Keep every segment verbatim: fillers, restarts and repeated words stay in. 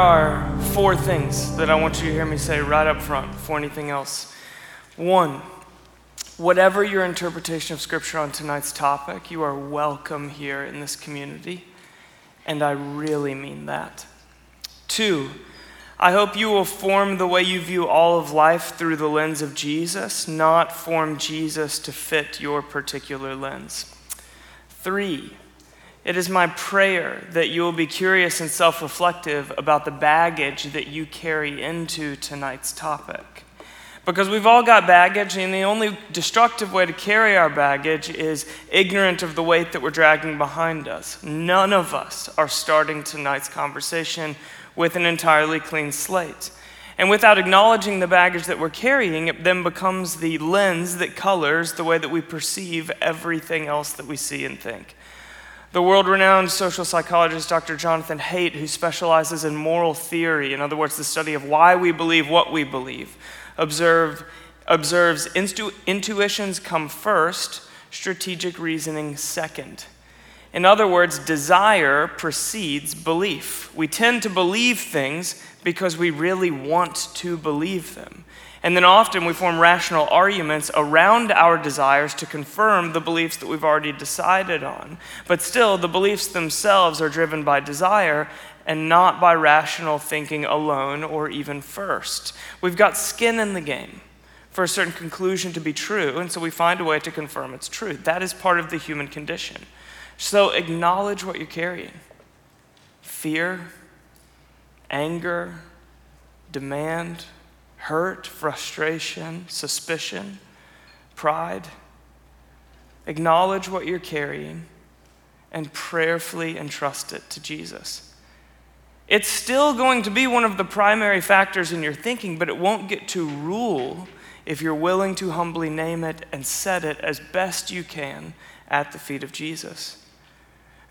are four things that I want you to hear me say right up front before anything else. One, whatever your interpretation of Scripture on tonight's topic, you are welcome here in this community, and I really mean that. Two, I hope you will form the way you view all of life through the lens of Jesus, not form Jesus to fit your particular lens. Three, it is my prayer that you will be curious and self-reflective about the baggage that you carry into tonight's topic. Because we've all got baggage, and the only destructive way to carry our baggage is ignorant of the weight that we're dragging behind us. None of us are starting tonight's conversation with an entirely clean slate. And without acknowledging the baggage that we're carrying, it then becomes the lens that colors the way that we perceive everything else that we see and think. The world-renowned social psychologist Doctor Jonathan Haidt, who specializes in moral theory, in other words, the study of why we believe what we believe, Observe, observes intu- intuitions come first, strategic reasoning second. In other words, desire precedes belief. We tend to believe things because we really want to believe them. And then often we form rational arguments around our desires to confirm the beliefs that we've already decided on. But still, the beliefs themselves are driven by desire and not by rational thinking alone or even first. We've got skin in the game for a certain conclusion to be true, and so we find a way to confirm its truth. That is part of the human condition. So acknowledge what you're carrying. Fear, anger, demand, hurt, frustration, suspicion, pride. Acknowledge what you're carrying and prayerfully entrust it to Jesus. It's still going to be one of the primary factors in your thinking, but it won't get to rule if you're willing to humbly name it and set it as best you can at the feet of Jesus.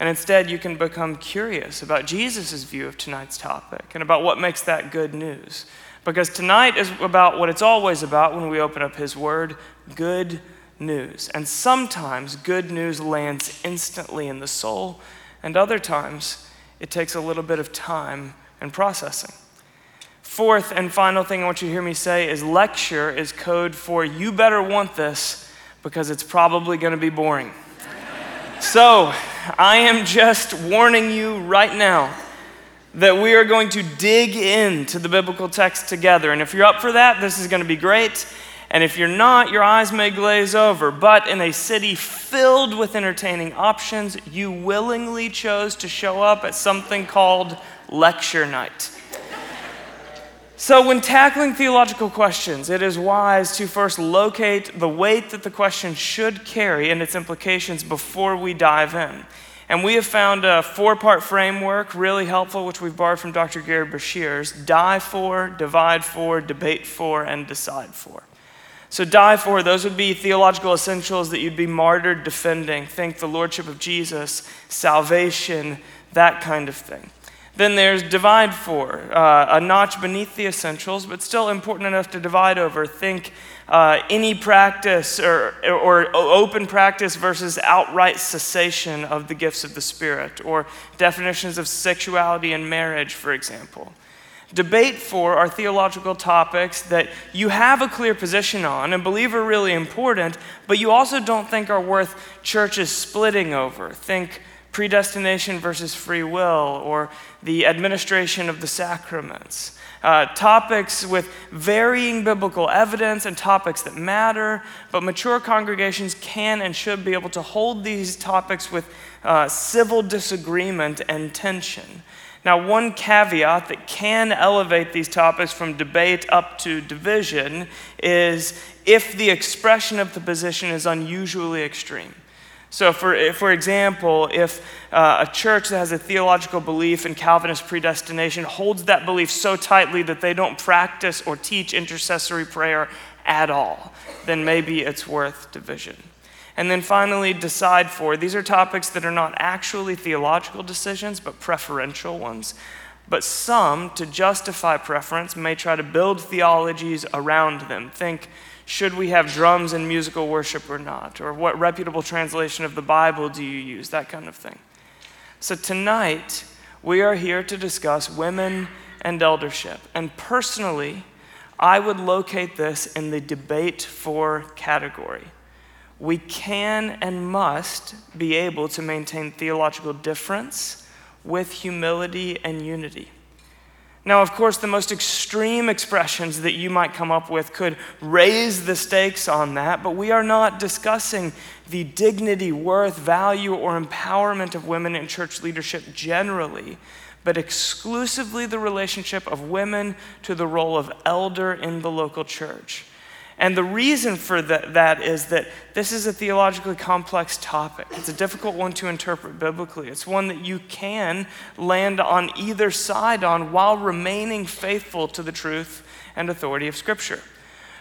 And instead, you can become curious about Jesus' view of tonight's topic and about what makes that good news. Because tonight is about what it's always about when we open up his word, good news. And sometimes good news lands instantly in the soul, and other times it takes a little bit of time and processing. Fourth and final thing I want you to hear me say is lecture is code for you better want this because it's probably going to be boring. So I am just warning you right now that we are going to dig into the biblical text together. And if you're up for that, this is going to be great. And if you're not, your eyes may glaze over. But in a city filled with entertaining options, you willingly chose to show up at something called lecture night. So when tackling theological questions, it is wise to first locate the weight that the question should carry and its implications before we dive in. And we have found a four-part framework really helpful, which we've borrowed from Doctor Gary Breshears: die for, divide for, debate for, and decide for. So die for, those would be theological essentials that you'd be martyred defending. Think the lordship of Jesus, salvation, that kind of thing. Then there's divide for, uh, a notch beneath the essentials, but still important enough to divide over. Think uh, any practice or, or open practice versus outright cessation of the gifts of the Spirit, or definitions of sexuality and marriage, for example. Debate for are theological topics that you have a clear position on and believe are really important, but you also don't think are worth churches splitting over. Think predestination versus free will, or the administration of the sacraments. Uh, topics with varying biblical evidence and topics that matter, but mature congregations can and should be able to hold these topics with uh, civil disagreement and tension. Now, one caveat that can elevate these topics from debate up to division is if the expression of the position is unusually extreme. So, for for example, if uh, a church that has a theological belief in Calvinist predestination holds that belief so tightly that they don't practice or teach intercessory prayer at all, then maybe it's worth division. And then finally, decide for. These are topics that are not actually theological decisions, but preferential ones. But some, to justify preference, may try to build theologies around them. Think, should we have drums in musical worship or not? Or what reputable translation of the Bible do you use? That kind of thing. So tonight, we are here to discuss women and eldership. And personally, I would locate this in the debate for category. We can and must be able to maintain theological difference with humility and unity. Now, of course, the most extreme expressions that you might come up with could raise the stakes on that, but we are not discussing the dignity, worth, value, or empowerment of women in church leadership generally, but exclusively the relationship of women to the role of elder in the local church. And the reason for that, that is that this is a theologically complex topic. It's a difficult one to interpret biblically. It's one that you can land on either side on while remaining faithful to the truth and authority of Scripture.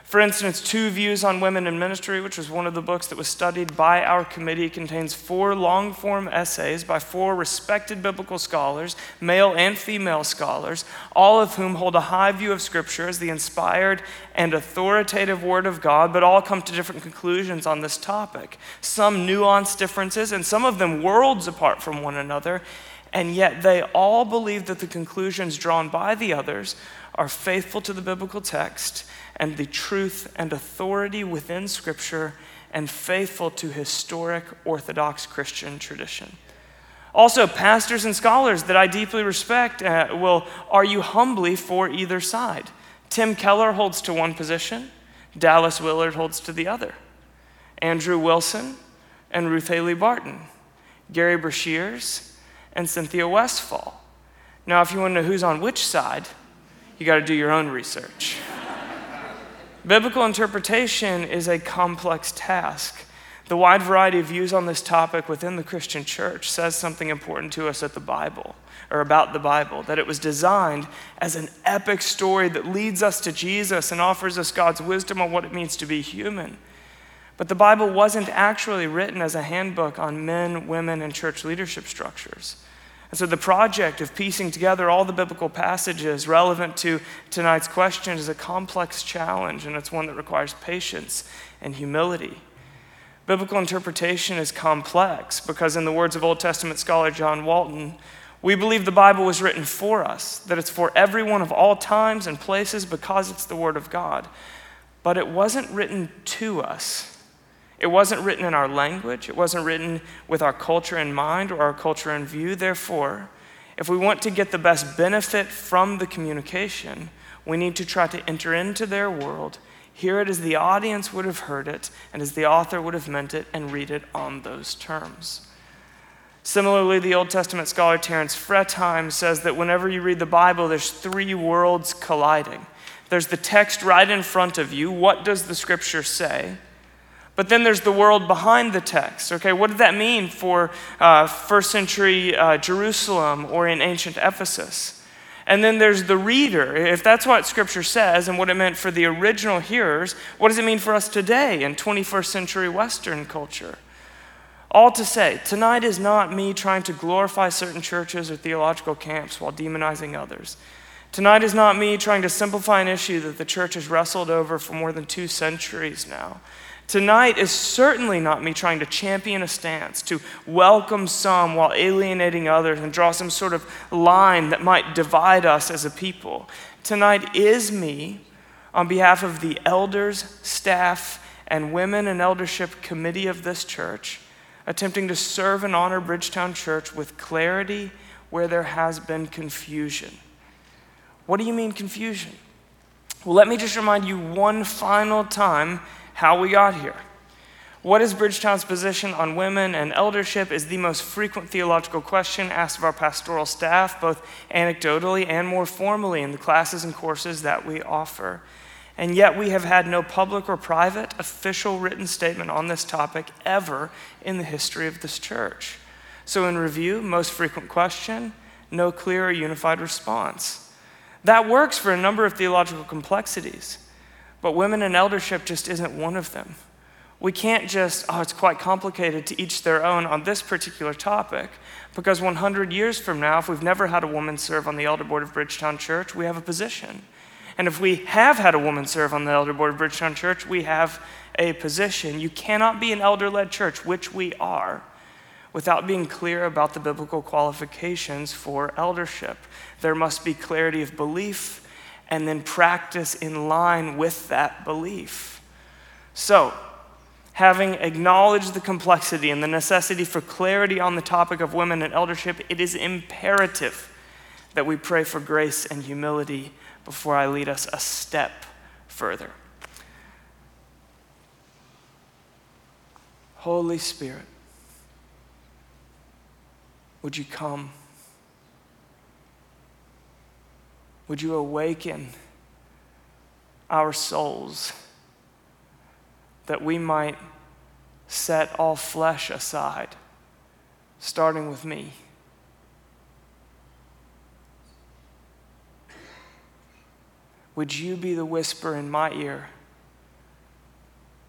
For instance, Two Views on Women in Ministry, which was one of the books that was studied by our committee, contains four long-form essays by four respected biblical scholars, male and female scholars, all of whom hold a high view of Scripture as the inspired and authoritative Word of God, but all come to different conclusions on this topic, some nuanced differences, and some of them worlds apart from one another, and yet they all believe that the conclusions drawn by the others are faithful to the biblical text and the truth and authority within Scripture, and faithful to historic Orthodox Christian tradition. Also, pastors and scholars that I deeply respect uh, will argue humbly for either side. Tim Keller holds to one position, Dallas Willard holds to the other. Andrew Wilson and Ruth Haley Barton, Gary Breshears and Cynthia Westfall. Now, if you want to know who's on which side, you gotta do your own research. Biblical interpretation is a complex task. The wide variety of views on this topic within the Christian church says something important to us at the Bible, or about the Bible, that it was designed as an epic story that leads us to Jesus and offers us God's wisdom on what it means to be human. But the Bible wasn't actually written as a handbook on men, women, and church leadership structures. And so the project of piecing together all the biblical passages relevant to tonight's question is a complex challenge, and it's one that requires patience and humility. Biblical interpretation is complex because, in the words of Old Testament scholar John Walton, we believe the Bible was written for us, that it's for everyone of all times and places because it's the Word of God. But it wasn't written to us. It wasn't written in our language. It wasn't written with our culture in mind or our culture in view. Therefore, if we want to get the best benefit from the communication, we need to try to enter into their world, hear it as the audience would have heard it, and as the author would have meant it, and read it on those terms. Similarly, the Old Testament scholar Terence Fretheim says that whenever you read the Bible, there's three worlds colliding. There's the text right in front of you. What does the Scripture say? But then there's the world behind the text. Okay, what did that mean for uh, first century uh, Jerusalem or in ancient Ephesus? And then there's the reader. If that's what Scripture says and what it meant for the original hearers, what does it mean for us today in twenty-first century Western culture? All to say, tonight is not me trying to glorify certain churches or theological camps while demonizing others. Tonight is not me trying to simplify an issue that the church has wrestled over for more than two centuries now. Tonight is certainly not me trying to champion a stance, to welcome some while alienating others and draw some sort of line that might divide us as a people. Tonight is me, on behalf of the elders, staff, and women and eldership committee of this church, attempting to serve and honor Bridgetown Church with clarity where there has been confusion. What do you mean confusion? Well, let me just remind you one final time how we got here. What is Bridgetown's position on women and eldership is the most frequent theological question asked of our pastoral staff, both anecdotally and more formally in the classes and courses that we offer. And yet we have had no public or private official written statement on this topic ever in the history of this church. So in review, most frequent question, no clear or unified response. That works for a number of theological complexities. But women in eldership just isn't one of them. We can't just, oh, it's quite complicated, to each their own on this particular topic, because one hundred years from now, if we've never had a woman serve on the elder board of Bridgetown Church, we have a position. And if we have had a woman serve on the elder board of Bridgetown Church, we have a position. You cannot be an elder-led church, which we are, without being clear about the biblical qualifications for eldership. There must be clarity of belief and then practice in line with that belief. So, having acknowledged the complexity and the necessity for clarity on the topic of women and eldership, it is imperative that we pray for grace and humility before I lead us a step further. Holy Spirit, would you come? Would you awaken our souls that we might set all flesh aside, starting with me? Would you be the whisper in my ear,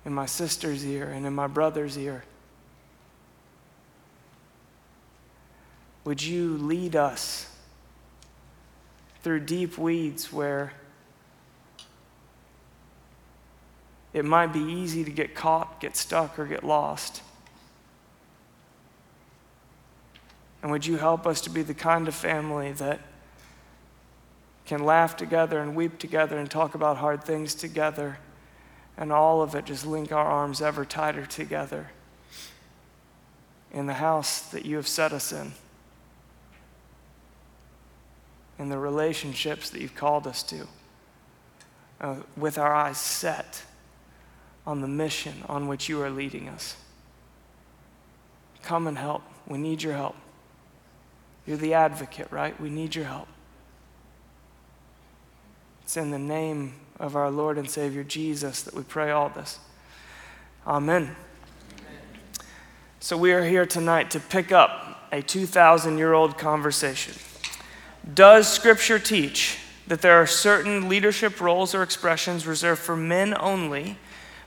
in my sister's ear, and in my brother's ear? Would you lead us through deep weeds where it might be easy to get caught, get stuck, or get lost? And would you help us to be the kind of family that can laugh together and weep together and talk about hard things together, and all of it just link our arms ever tighter together in the house that you have set us in, and the relationships that you've called us to, uh, with our eyes set on the mission on which you are leading us. Come and help. We need your help. You're the advocate, right? We need your help. It's in the name of our Lord and Savior Jesus that we pray all this. Amen. Amen. So we are here tonight to pick up a two thousand year old conversation. Does Scripture teach that there are certain leadership roles or expressions reserved for men only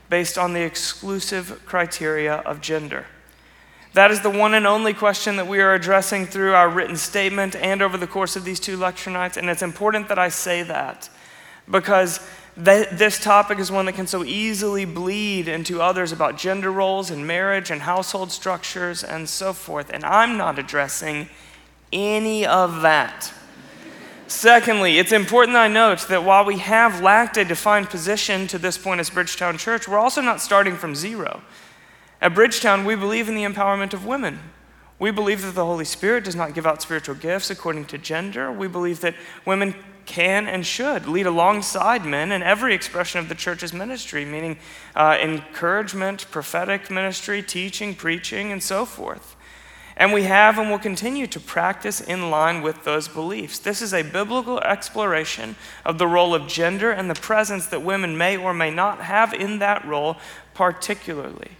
based on the exclusive criteria of gender? That is the one and only question that we are addressing through our written statement and over the course of these two lecture nights, and it's important that I say that because th- this topic is one that can so easily bleed into others about gender roles and marriage and household structures and so forth, and I'm not addressing any of that. Secondly, it's important I note that while we have lacked a defined position to this point as Bridgetown Church, we're also not starting from zero. At Bridgetown, we believe in the empowerment of women. We believe that the Holy Spirit does not give out spiritual gifts according to gender. We believe that women can and should lead alongside men in every expression of the church's ministry, meaning uh, encouragement, prophetic ministry, teaching, preaching, and so forth. And we have and will continue to practice in line with those beliefs. This is a biblical exploration of the role of gender and the presence that women may or may not have in that role particularly.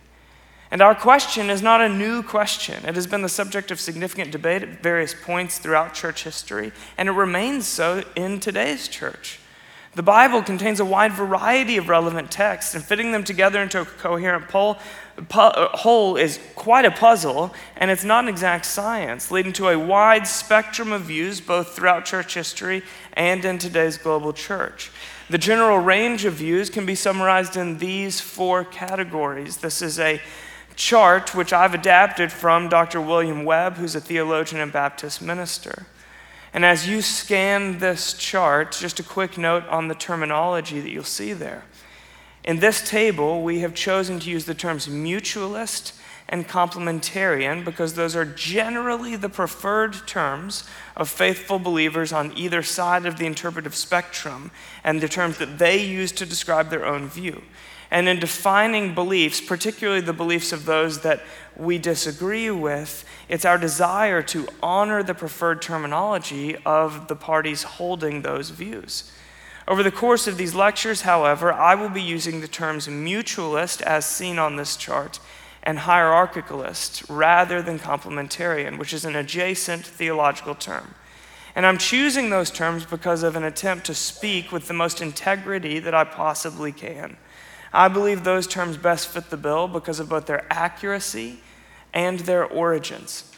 And our question is not a new question. It has been the subject of significant debate at various points throughout church history, and it remains so in today's church. The Bible contains a wide variety of relevant texts, and fitting them together into a coherent whole Pu- is quite a puzzle, and it's not an exact science, leading to a wide spectrum of views both throughout church history and in today's global church. The general range of views can be summarized in these four categories. This is a chart which I've adapted from Doctor William Webb, who's a theologian and Baptist minister. And as you scan this chart, just a quick note on the terminology that you'll see there. In this table, we have chosen to use the terms mutualist and complementarian because those are generally the preferred terms of faithful believers on either side of the interpretive spectrum and the terms that they use to describe their own view. And in defining beliefs, particularly the beliefs of those that we disagree with, it's our desire to honor the preferred terminology of the parties holding those views. Over the course of these lectures, however, I will be using the terms mutualist, as seen on this chart, and hierarchicalist, rather than complementarian, which is an adjacent theological term. And I'm choosing those terms because of an attempt to speak with the most integrity that I possibly can. I believe those terms best fit the bill because of both their accuracy and their origins.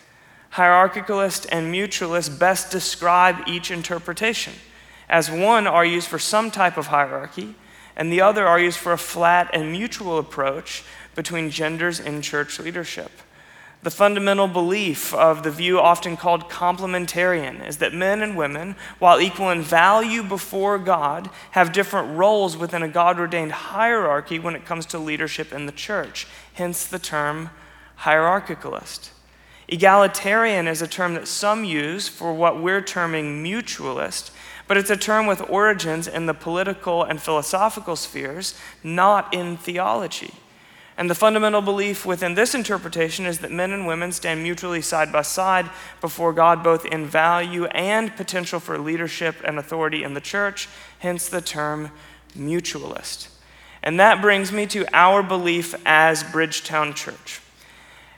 Hierarchicalist and mutualist best describe each interpretation, as one are used for some type of hierarchy, and the other are used for a flat and mutual approach between genders in church leadership. The fundamental belief of the view often called complementarian is that men and women, while equal in value before God, have different roles within a God-ordained hierarchy when it comes to leadership in the church, hence the term hierarchicalist. Egalitarian is a term that some use for what we're terming mutualist, but it's a term with origins in the political and philosophical spheres, not in theology. And the fundamental belief within this interpretation is that men and women stand mutually side by side before God, both in value and potential for leadership and authority in the church, hence the term mutualist. And that brings me to our belief as Bridgetown Church.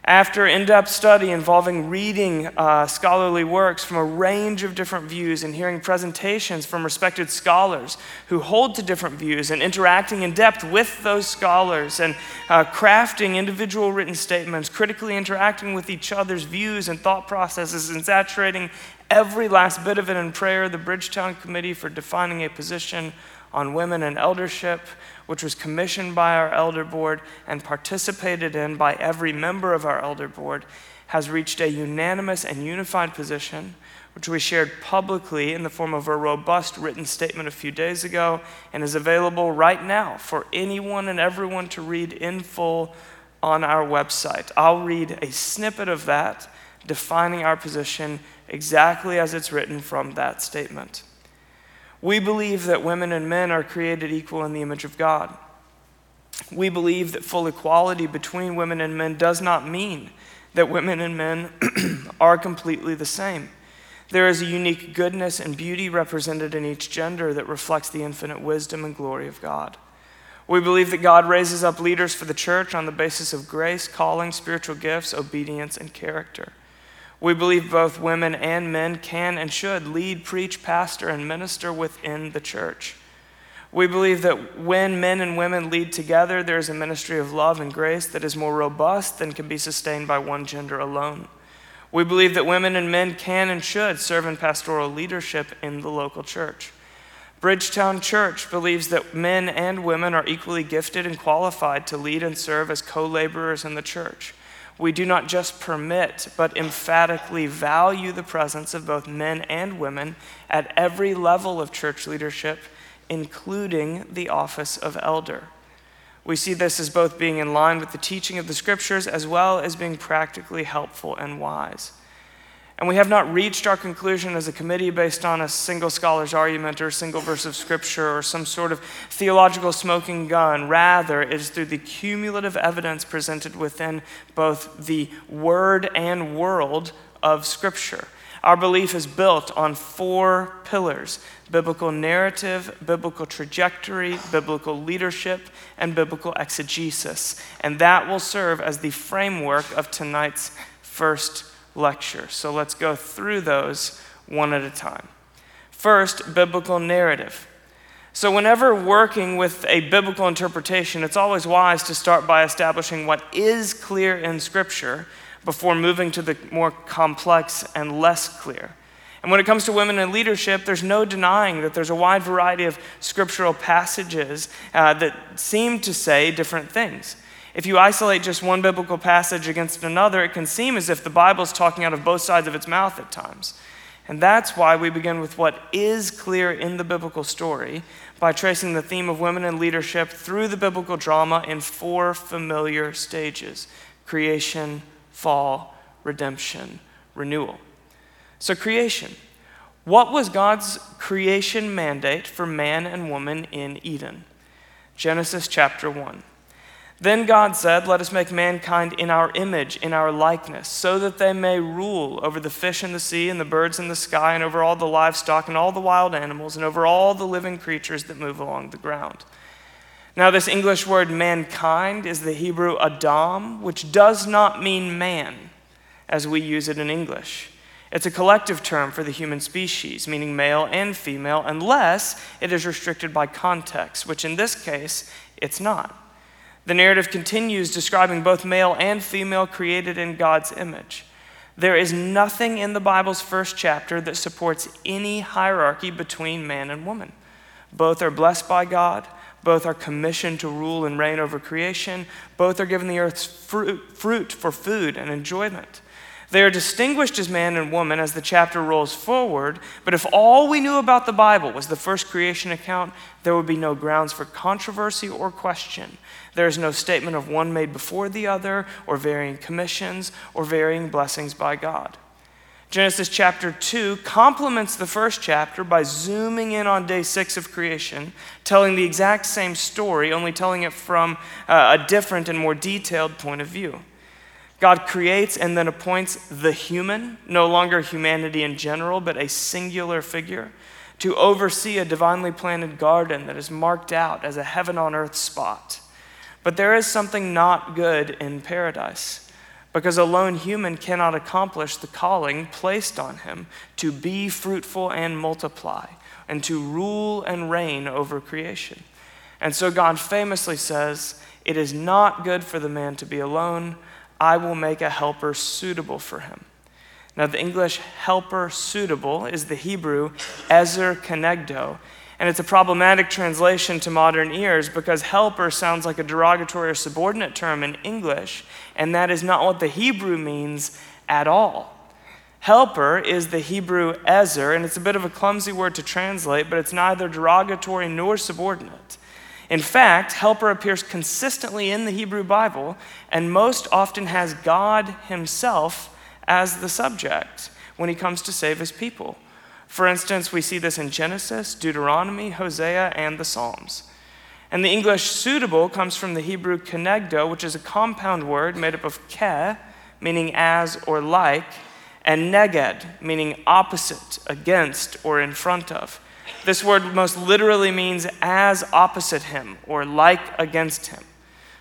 After in-depth study involving reading uh, scholarly works from a range of different views and hearing presentations from respected scholars who hold to different views and interacting in depth with those scholars and uh, crafting individual written statements, critically interacting with each other's views and thought processes and saturating every last bit of it in prayer, the Bridgetown Committee for Defining a Position on Women in Eldership, which was commissioned by our elder board and participated in by every member of our elder board, has reached a unanimous and unified position, which we shared publicly in the form of a robust written statement a few days ago and is available right now for anyone and everyone to read in full on our website. I'll read a snippet of that, defining our position exactly as it's written from that statement. We believe that women and men are created equal in the image of God. We believe that full equality between women and men does not mean that women and men are completely the same. There is a unique goodness and beauty represented in each gender that reflects the infinite wisdom and glory of God. We believe that God raises up leaders for the church on the basis of grace, calling, spiritual gifts, obedience, and character. We believe both women and men can and should lead, preach, pastor, and minister within the church. We believe that when men and women lead together, there is a ministry of love and grace that is more robust than can be sustained by one gender alone. We believe that women and men can and should serve in pastoral leadership in the local church. Bridgetown Church believes that men and women are equally gifted and qualified to lead and serve as co-laborers in the church. We do not just permit, but emphatically value the presence of both men and women at every level of church leadership, including the office of elder. We see this as both being in line with the teaching of the scriptures as well as being practically helpful and wise. And we have not reached our conclusion as a committee based on a single scholar's argument or a single verse of scripture or some sort of theological smoking gun. Rather, it is through the cumulative evidence presented within both the word and world of scripture. Our belief is built on four pillars: biblical narrative, biblical trajectory, biblical leadership, and biblical exegesis. And that will serve as the framework of tonight's first lecture. So let's go through those one at a time. First, biblical narrative. So whenever working with a biblical interpretation, it's always wise to start by establishing what is clear in Scripture before moving to the more complex and less clear. And when it comes to women in leadership, there's no denying that there's a wide variety of scriptural passages uh, that seem to say different things. If you isolate just one biblical passage against another, it can seem as if the Bible's talking out of both sides of its mouth at times. And that's why we begin with what is clear in the biblical story by tracing the theme of women in leadership through the biblical drama in four familiar stages: creation, fall, redemption, renewal. So creation. What was God's creation mandate for man and woman in Eden? Genesis chapter one. Then God said, "Let us make mankind in our image, in our likeness, so that they may rule over the fish in the sea and the birds in the sky and over all the livestock and all the wild animals and over all the living creatures that move along the ground." Now, this English word mankind is the Hebrew Adam, which does not mean man as we use it in English. It's a collective term for the human species, meaning male and female, unless it is restricted by context, which in this case, it's not. The narrative continues describing both male and female created in God's image. There is nothing in the Bible's first chapter that supports any hierarchy between man and woman. Both are blessed by God. Both are commissioned to rule and reign over creation. Both are given the earth's fruit, fruit for food and enjoyment. They are distinguished as man and woman as the chapter rolls forward, but if all we knew about the Bible was the first creation account, there would be no grounds for controversy or question. There is no statement of one made before the other, or varying commissions, or varying blessings by God. Genesis chapter two complements the first chapter by zooming in on day six of creation, telling the exact same story, only telling it from uh, a different and more detailed point of view. God creates and then appoints the human, no longer humanity in general, but a singular figure, to oversee a divinely planted garden that is marked out as a heaven on earth spot. But there is something not good in paradise, because a lone human cannot accomplish the calling placed on him to be fruitful and multiply and to rule and reign over creation. And so God famously says, "It is not good for the man to be alone. I will make a helper suitable for him." Now the English helper suitable is the Hebrew ezer kenegdo, and it's a problematic translation to modern ears because helper sounds like a derogatory or subordinate term in English, and that is not what the Hebrew means at all. Helper is the Hebrew ezer, and it's a bit of a clumsy word to translate, but it's neither derogatory nor subordinate. In fact, helper appears consistently in the Hebrew Bible and most often has God himself as the subject when he comes to save his people. For instance, we see this in Genesis, Deuteronomy, Hosea, and the Psalms. And the English suitable comes from the Hebrew kenegdo, which is a compound word made up of ke, meaning as or like, and neged, meaning opposite, against, or in front of. This word most literally means as opposite him, or like against him.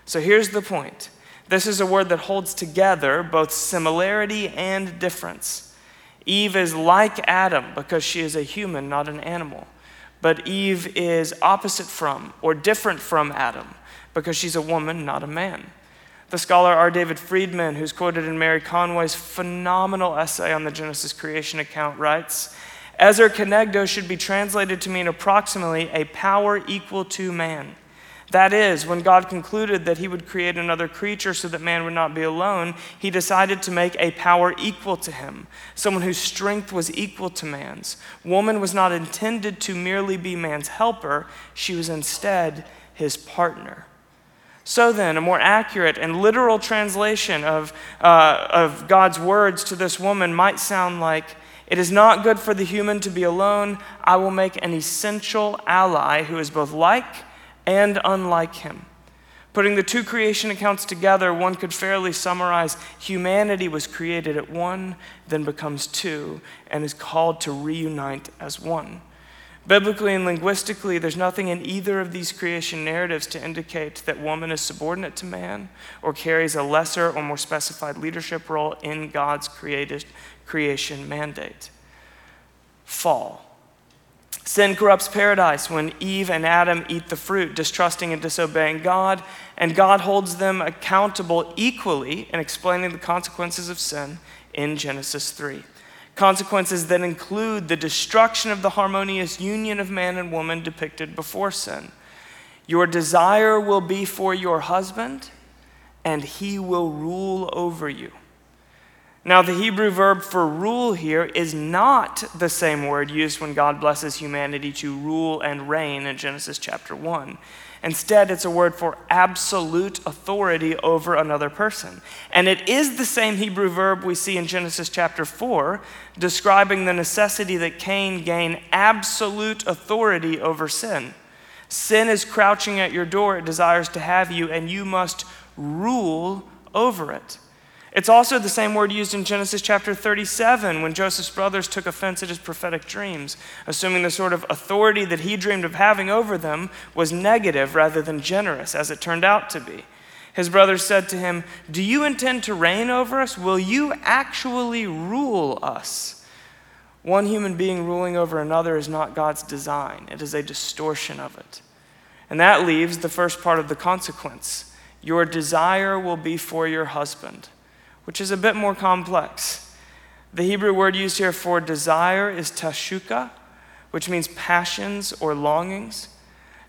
So here's the point. This is a word that holds together both similarity and difference. Eve is like Adam because she is a human, not an animal. But Eve is opposite from or different from Adam because she's a woman, not a man. The scholar R. David Friedman, who's quoted in Mary Conway's phenomenal essay on the Genesis creation account, writes, "Ezer kenegdo should be translated to mean approximately a power equal to man. That is, when God concluded that he would create another creature so that man would not be alone, he decided to make a power equal to him, someone whose strength was equal to man's. Woman was not intended to merely be man's helper. She was instead his partner." So then, a more accurate and literal translation of, uh, of God's words to this woman might sound like, "It is not good for the human to be alone. I will make an essential ally who is both like and unlike him." Putting the two creation accounts together, one could fairly summarize: humanity was created at one, then becomes two, and is called to reunite as one. Biblically and linguistically, there's nothing in either of these creation narratives to indicate that woman is subordinate to man or carries a lesser or more specified leadership role in God's created creation mandate. Fall. Sin corrupts paradise when Eve and Adam eat the fruit, distrusting and disobeying God, and God holds them accountable equally in explaining the consequences of sin in Genesis three. Consequences that include the destruction of the harmonious union of man and woman depicted before sin. "Your desire will be for your husband, and he will rule over you." Now, the Hebrew verb for rule here is not the same word used when God blesses humanity to rule and reign in Genesis chapter one. Instead, it's a word for absolute authority over another person. And it is the same Hebrew verb we see in Genesis chapter four, describing the necessity that Cain gain absolute authority over sin. "Sin is crouching at your door. It desires to have you, and you must rule over it." It's also the same word used in Genesis chapter thirty-seven when Joseph's brothers took offense at his prophetic dreams, assuming the sort of authority that he dreamed of having over them was negative rather than generous, as it turned out to be. His brothers said to him, "Do you intend to reign over us? Will you actually rule us?" One human being ruling over another is not God's design. It is a distortion of it. And that leaves the first part of the consequence. "Your desire will be for your husband," which is a bit more complex. The Hebrew word used here for desire is tashuka, which means passions or longings.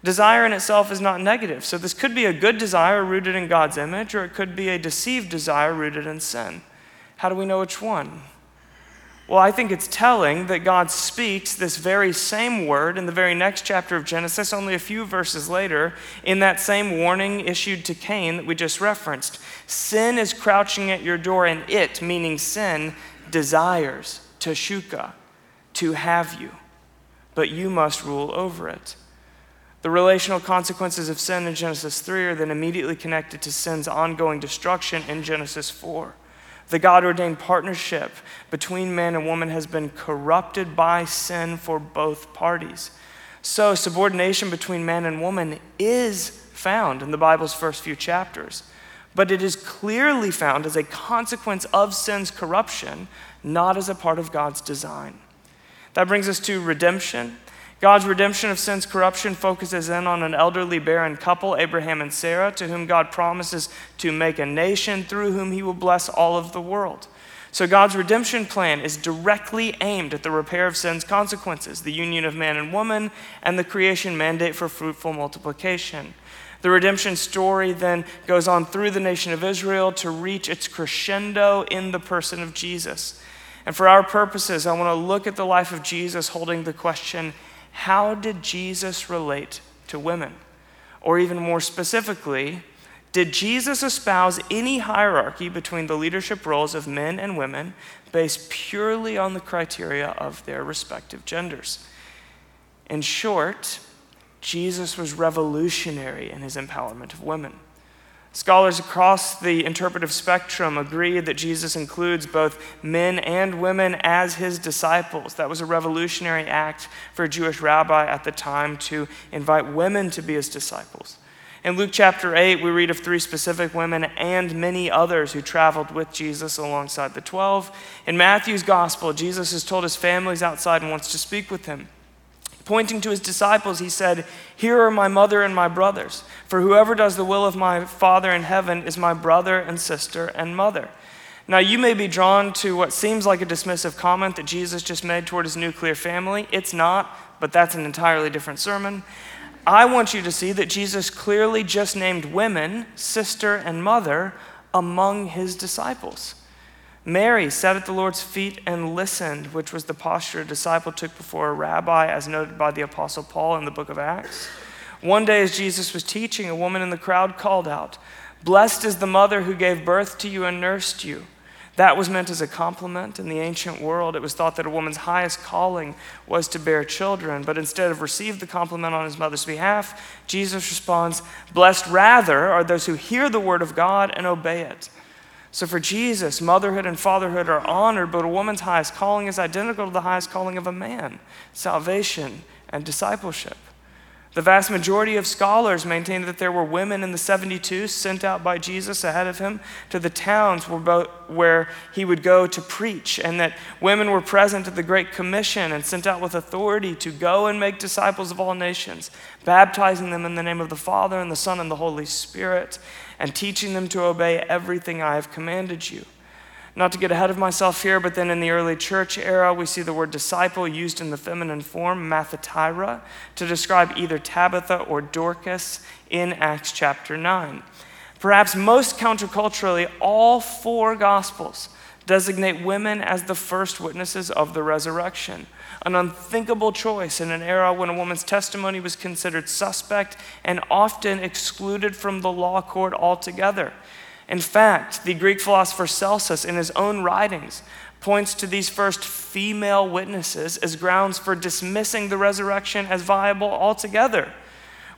Desire in itself is not negative. So this could be a good desire rooted in God's image, or it could be a deceived desire rooted in sin. How do we know which one? Well, I think it's telling that God speaks this very same word in the very next chapter of Genesis, only a few verses later, in that same warning issued to Cain that we just referenced. Sin is crouching at your door, and it, meaning sin, desires, teshuka, to have you, but you must rule over it. The relational consequences of sin in Genesis three are then immediately connected to sin's ongoing destruction in Genesis four. The God-ordained partnership between man and woman has been corrupted by sin for both parties. So subordination between man and woman is found in the Bible's first few chapters, but it is clearly found as a consequence of sin's corruption, not as a part of God's design. That brings us to redemption. God's redemption of sin's corruption focuses in on an elderly barren couple, Abraham and Sarah, to whom God promises to make a nation through whom he will bless all of the world. So God's redemption plan is directly aimed at the repair of sin's consequences, the union of man and woman, and the creation mandate for fruitful multiplication. The redemption story then goes on through the nation of Israel to reach its crescendo in the person of Jesus. And for our purposes, I want to look at the life of Jesus holding the question, how did Jesus relate to women? Or even more specifically, did Jesus espouse any hierarchy between the leadership roles of men and women based purely on the criteria of their respective genders? In short, Jesus was revolutionary in his empowerment of women. Scholars across the interpretive spectrum agree that Jesus includes both men and women as his disciples. That was a revolutionary act for a Jewish rabbi at the time to invite women to be his disciples. In Luke chapter eight, we read of three specific women and many others who traveled with Jesus alongside the twelve. In Matthew's gospel, Jesus has told his families outside and wants to speak with him. Pointing to his disciples, he said, "Here are my mother and my brothers, for whoever does the will of my Father in heaven is my brother and sister and mother." Now, you may be drawn to what seems like a dismissive comment that Jesus just made toward his nuclear family. It's not, but that's an entirely different sermon. I want you to see that Jesus clearly just named women, sister and mother, among his disciples. Mary sat at the Lord's feet and listened, which was the posture a disciple took before a rabbi, as noted by the Apostle Paul in the book of Acts. One day as Jesus was teaching, a woman in the crowd called out, "Blessed is the mother who gave birth to you and nursed you." That was meant as a compliment. In the ancient world, it was thought that a woman's highest calling was to bear children, but instead of receive the compliment on his mother's behalf, Jesus responds, "Blessed rather are those who hear the word of God and obey it." So for Jesus, motherhood and fatherhood are honored, but a woman's highest calling is identical to the highest calling of a man, salvation and discipleship. The vast majority of scholars maintain that there were women in the seventy-two sent out by Jesus ahead of him to the towns where, both, where he would go to preach, and that women were present at the Great Commission and sent out with authority to go and make disciples of all nations, baptizing them in the name of the Father and the Son and the Holy Spirit, and teaching them to obey everything I have commanded you. Not to get ahead of myself here, but then in the early church era, we see the word disciple used in the feminine form, mathatyra, to describe either Tabitha or Dorcas in Acts chapter nine. Perhaps most counterculturally, all four gospels designate women as the first witnesses of the resurrection, an unthinkable choice in an era when a woman's testimony was considered suspect and often excluded from the law court altogether. In fact, the Greek philosopher Celsus, in his own writings, points to these first female witnesses as grounds for dismissing the resurrection as viable altogether.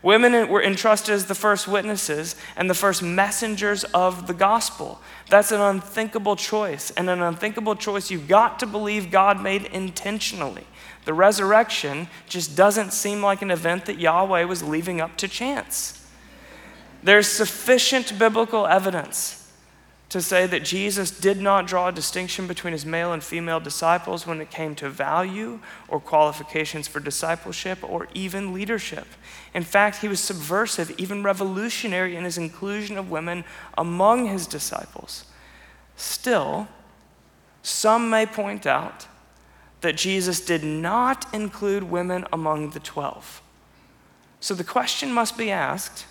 Women were entrusted as the first witnesses and the first messengers of the gospel. That's an unthinkable choice, and an unthinkable choice you've got to believe God made intentionally. The resurrection just doesn't seem like an event that Yahweh was leaving up to chance. There's sufficient biblical evidence to say that Jesus did not draw a distinction between his male and female disciples when it came to value or qualifications for discipleship or even leadership. In fact, he was subversive, even revolutionary in his inclusion of women among his disciples. Still, some may point out that Jesus did not include women among the twelve. So the question must be asked,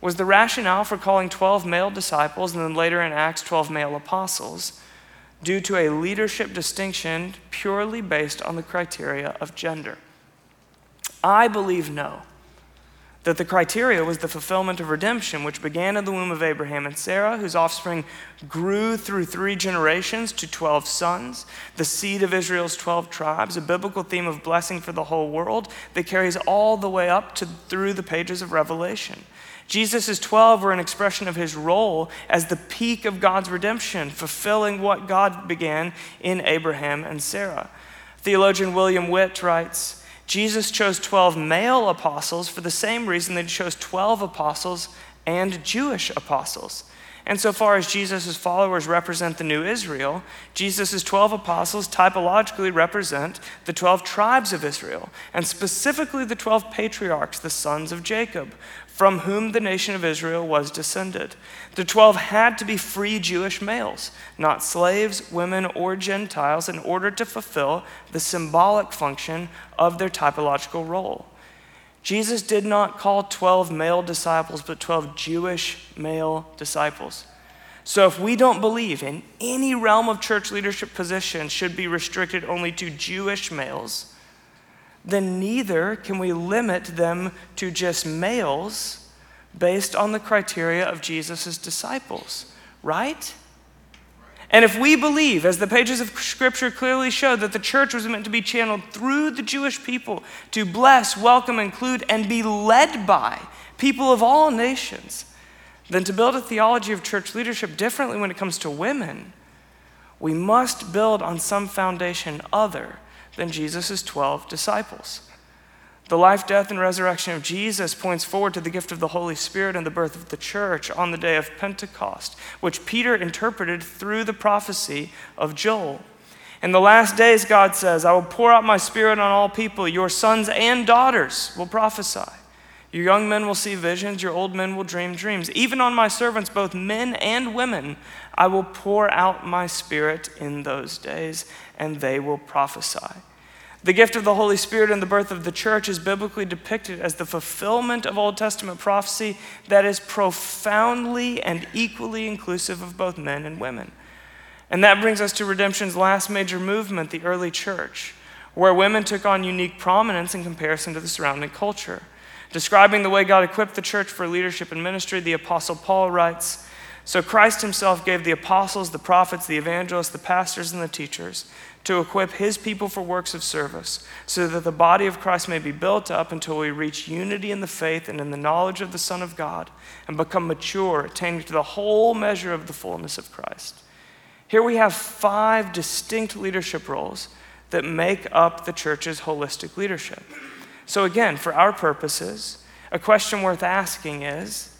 was the rationale for calling twelve male disciples and then later in Acts twelve male apostles due to a leadership distinction purely based on the criteria of gender? I believe no, that the criteria was the fulfillment of redemption, which began in the womb of Abraham and Sarah, whose offspring grew through three generations to twelve sons, the seed of Israel's twelve tribes, a biblical theme of blessing for the whole world that carries all the way up to through the pages of Revelation. Jesus' twelve were an expression of his role as the peak of God's redemption, fulfilling what God began in Abraham and Sarah. Theologian William Witt writes, Jesus chose twelve male apostles for the same reason that he chose twelve apostles and Jewish apostles. And so far as Jesus' followers represent the new Israel, Jesus' twelve apostles typologically represent the twelve tribes of Israel, and specifically the twelve patriarchs, the sons of Jacob, from whom the nation of Israel was descended. The twelve had to be free Jewish males, not slaves, women, or Gentiles, in order to fulfill the symbolic function of their typological role. Jesus did not call twelve male disciples, but twelve Jewish male disciples. So if we don't believe in any realm of church leadership position should be restricted only to Jewish males, then neither can we limit them to just males based on the criteria of Jesus' disciples, right? And if we believe, as the pages of Scripture clearly show, that the church was meant to be channeled through the Jewish people to bless, welcome, include, and be led by people of all nations, then to build a theology of church leadership differently when it comes to women, we must build on some foundation other than Jesus' twelve disciples. The life, death, and resurrection of Jesus points forward to the gift of the Holy Spirit and the birth of the church on the day of Pentecost, which Peter interpreted through the prophecy of Joel. In the last days, God says, I will pour out my Spirit on all people. Your sons and daughters will prophesy. Your young men will see visions. Your old men will dream dreams. Even on my servants, both men and women, I will pour out my Spirit in those days, and they will prophesy. The gift of the Holy Spirit and the birth of the church is biblically depicted as the fulfillment of Old Testament prophecy that is profoundly and equally inclusive of both men and women. And that brings us to redemption's last major movement, the early church, where women took on unique prominence in comparison to the surrounding culture. Describing the way God equipped the church for leadership and ministry, the Apostle Paul writes, so Christ himself gave the apostles, the prophets, the evangelists, the pastors, and the teachers to equip his people for works of service, so that the body of Christ may be built up until we reach unity in the faith and in the knowledge of the Son of God and become mature, attaining to the whole measure of the fullness of Christ. Here we have five distinct leadership roles that make up the church's holistic leadership. So again, for our purposes, a question worth asking is,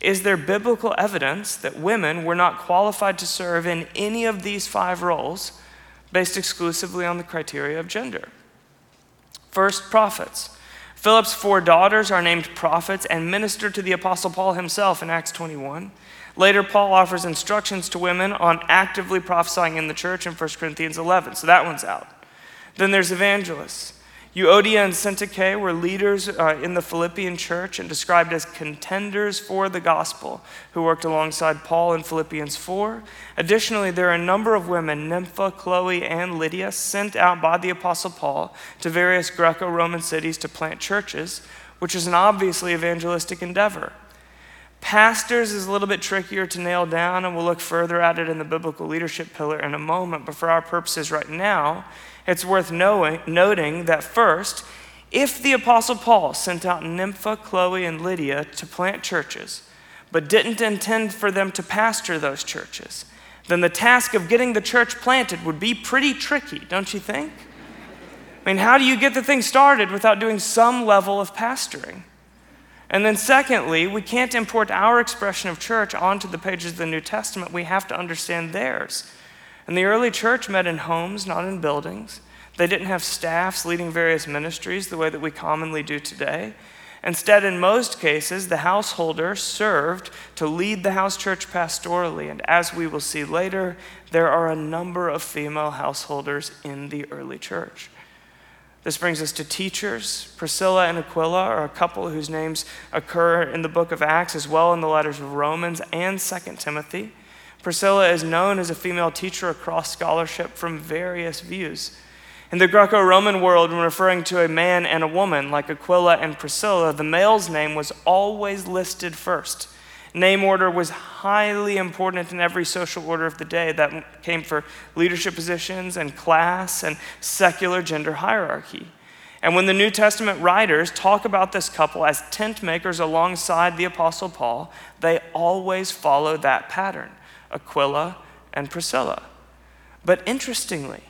is there biblical evidence that women were not qualified to serve in any of these five roles based exclusively on the criteria of gender? First, prophets. Philip's four daughters are named prophets and minister to the Apostle Paul himself in Acts twenty-one. Later, Paul offers instructions to women on actively prophesying in the church in First Corinthians eleven, so that one's out. Then there's evangelists. Euodia and Syntyche were leaders uh, in the Philippian church and described as contenders for the gospel, who worked alongside Paul in Philippians four. Additionally, there are a number of women, Nympha, Chloe, and Lydia, sent out by the Apostle Paul to various Greco-Roman cities to plant churches, which is an obviously evangelistic endeavor. Pastors is a little bit trickier to nail down, and we'll look further at it in the biblical leadership pillar in a moment, but for our purposes right now, it's worth knowing, noting that first, if the Apostle Paul sent out Nympha, Chloe, and Lydia to plant churches, but didn't intend for them to pastor those churches, then the task of getting the church planted would be pretty tricky, don't you think? I mean, how do you get the thing started without doing some level of pastoring? And then secondly, we can't import our expression of church onto the pages of the New Testament. We have to understand theirs. And the early church met in homes, not in buildings. They didn't have staffs leading various ministries the way that we commonly do today. Instead, in most cases, the householder served to lead the house church pastorally. And as we will see later, there are a number of female householders in the early church. This brings us to teachers. Priscilla and Aquila are a couple whose names occur in the book of Acts as well in the letters of Romans and Second Timothy. Priscilla is known as a female teacher across scholarship from various views. In the Greco-Roman world, when referring to a man and a woman like Aquila and Priscilla, the male's name was always listed first. Name order was highly important in every social order of the day. That came for leadership positions and class and secular gender hierarchy. And when the New Testament writers talk about this couple as tent makers alongside the Apostle Paul, they always follow that pattern, Aquila and Priscilla. But interestingly,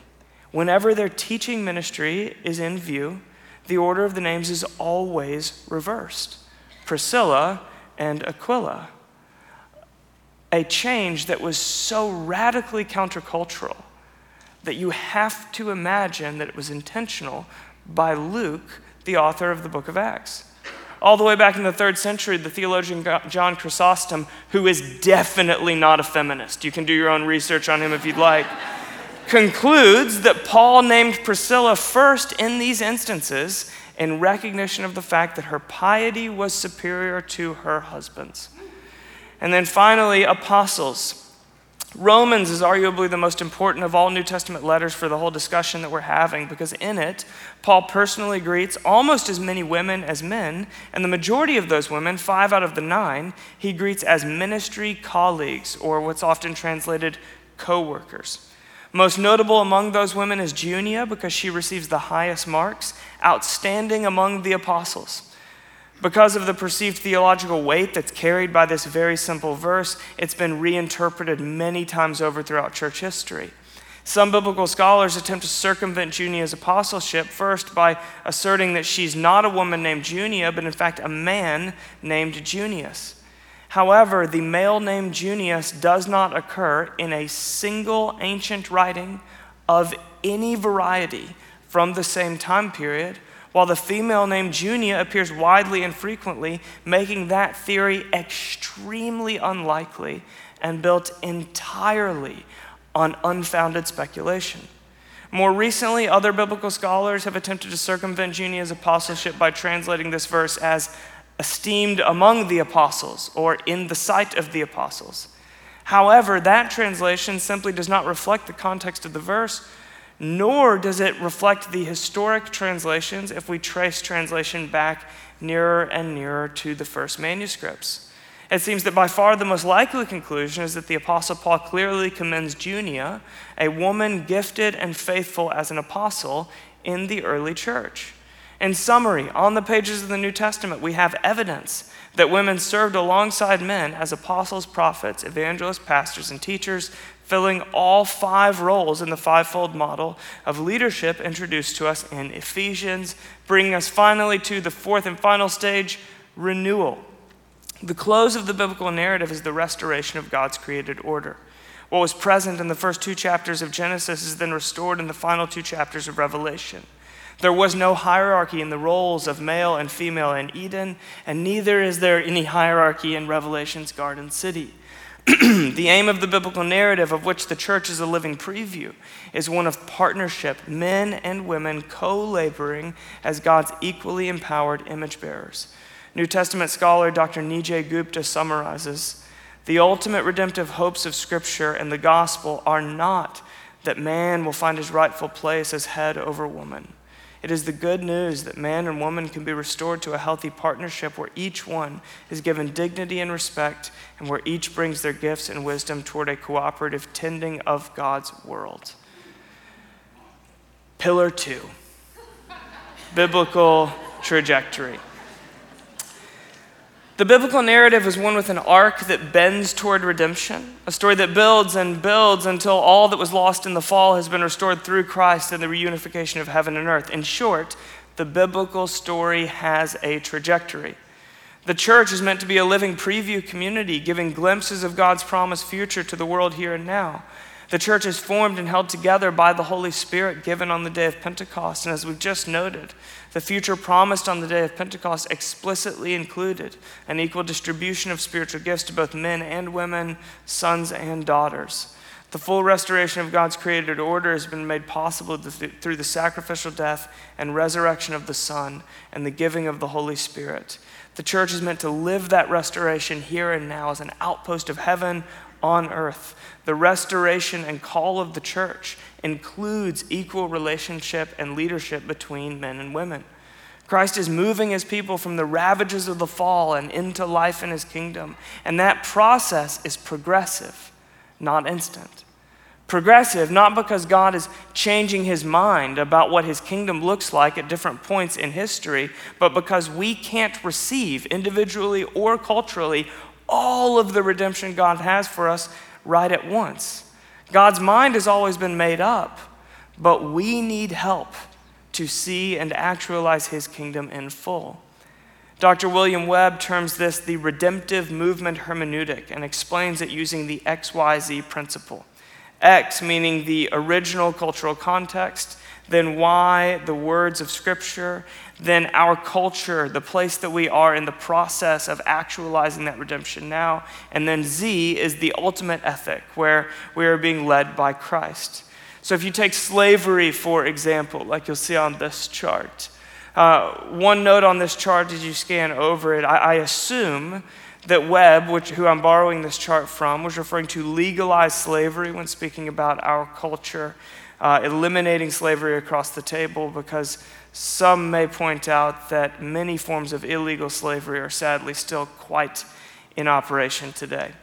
whenever their teaching ministry is in view, the order of the names is always reversed. Priscilla and Aquila. A change that was so radically countercultural that you have to imagine that it was intentional by Luke, the author of the book of Acts. All the way back in the third century, the theologian John Chrysostom, who is definitely not a feminist, you can do your own research on him if you'd like, concludes that Paul named Priscilla first in these instances in recognition of the fact that her piety was superior to her husband's. And then finally, apostles. Romans is arguably the most important of all New Testament letters for the whole discussion that we're having, because in it, Paul personally greets almost as many women as men, and the majority of those women, five out of the nine, he greets as ministry colleagues, or what's often translated co-workers. Most notable among those women is Junia, because she receives the highest marks, outstanding among the apostles. Because of the perceived theological weight that's carried by this very simple verse, it's been reinterpreted many times over throughout church history. Some biblical scholars attempt to circumvent Junia's apostleship, first by asserting that she's not a woman named Junia, but in fact a man named Junius. However, the male name Junius does not occur in a single ancient writing of any variety from the same time period, while the female name Junia appears widely and frequently, making that theory extremely unlikely and built entirely on unfounded speculation. More recently, other biblical scholars have attempted to circumvent Junia's apostleship by translating this verse as esteemed among the apostles, or in the sight of the apostles. However, that translation simply does not reflect the context of the verse, nor does it reflect the historic translations if we trace translation back nearer and nearer to the first manuscripts. It seems that by far the most likely conclusion is that the Apostle Paul clearly commends Junia, a woman gifted and faithful as an apostle in the early church. In summary, on the pages of the New Testament, we have evidence that women served alongside men as apostles, prophets, evangelists, pastors, and teachers, filling all five roles in the fivefold model of leadership introduced to us in Ephesians, bringing us finally to the fourth and final stage, renewal. The close of the biblical narrative is the restoration of God's created order. What was present in the first two chapters of Genesis is then restored in the final two chapters of Revelation. There was no hierarchy in the roles of male and female in Eden, and neither is there any hierarchy in Revelation's Garden City. The aim of the biblical narrative, of which the church is a living preview, is one of partnership, men and women co-laboring as God's equally empowered image bearers. New Testament scholar Doctor Nijay Gupta summarizes, the ultimate redemptive hopes of Scripture and the gospel are not that man will find his rightful place as head over woman. It is the good news that man and woman can be restored to a healthy partnership where each one is given dignity and respect, and where each brings their gifts and wisdom toward a cooperative tending of God's world. Pillar two, biblical trajectory. The biblical narrative is one with an arc that bends toward redemption, a story that builds and builds until all that was lost in the fall has been restored through Christ and the reunification of heaven and earth. In short, the biblical story has a trajectory. The church is meant to be a living preview community, giving glimpses of God's promised future to the world here and now. The church is formed and held together by the Holy Spirit given on the day of Pentecost, and as we've just noted, the future promised on the day of Pentecost explicitly included an equal distribution of spiritual gifts to both men and women, sons and daughters. The full restoration of God's created order has been made possible through the sacrificial death and resurrection of the Son and the giving of the Holy Spirit. The church is meant to live that restoration here and now as an outpost of heaven on earth. The restoration and call of the church includes equal relationship and leadership between men and women. Christ is moving his people from the ravages of the fall and into life in his kingdom, and that process is progressive, not instant. Progressive, not because God is changing his mind about what his kingdom looks like at different points in history, but because we can't receive individually or culturally all of the redemption God has for us right at once. God's mind has always been made up, but we need help to see and actualize his kingdom in full. Doctor William Webb terms this the redemptive movement hermeneutic and explains it using the X Y Z principle. X meaning the original cultural context, then Y, the words of Scripture, then our culture, the place that we are in the process of actualizing that redemption now, and then Z is the ultimate ethic, where we are being led by Christ. So if you take slavery, for example, like you'll see on this chart, Uh, one note on this chart as you scan over it, I, I assume that Webb, which, who I'm borrowing this chart from, was referring to legalized slavery when speaking about our culture, uh, eliminating slavery across the table, because some may point out that many forms of illegal slavery are sadly still quite in operation today.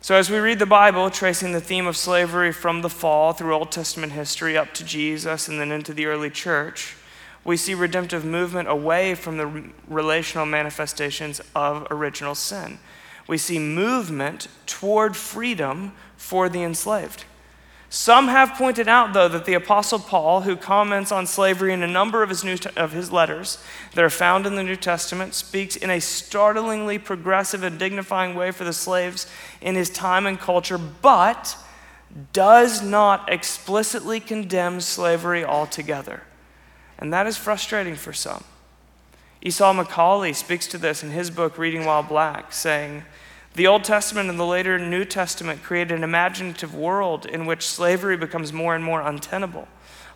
So as we read the Bible, tracing the theme of slavery from the fall through Old Testament history up to Jesus and then into the early church, we see redemptive movement away from the relational manifestations of original sin. We see movement toward freedom for the enslaved. Some have pointed out, though, that the Apostle Paul, who comments on slavery in a number of his, new te- of his letters that are found in the New Testament, speaks in a startlingly progressive and dignifying way for the slaves in his time and culture, but does not explicitly condemn slavery altogether. And that is frustrating for some. Esau McCaulley speaks to this in his book, Reading While Black, saying, "The Old Testament and the later New Testament create an imaginative world in which slavery becomes more and more untenable.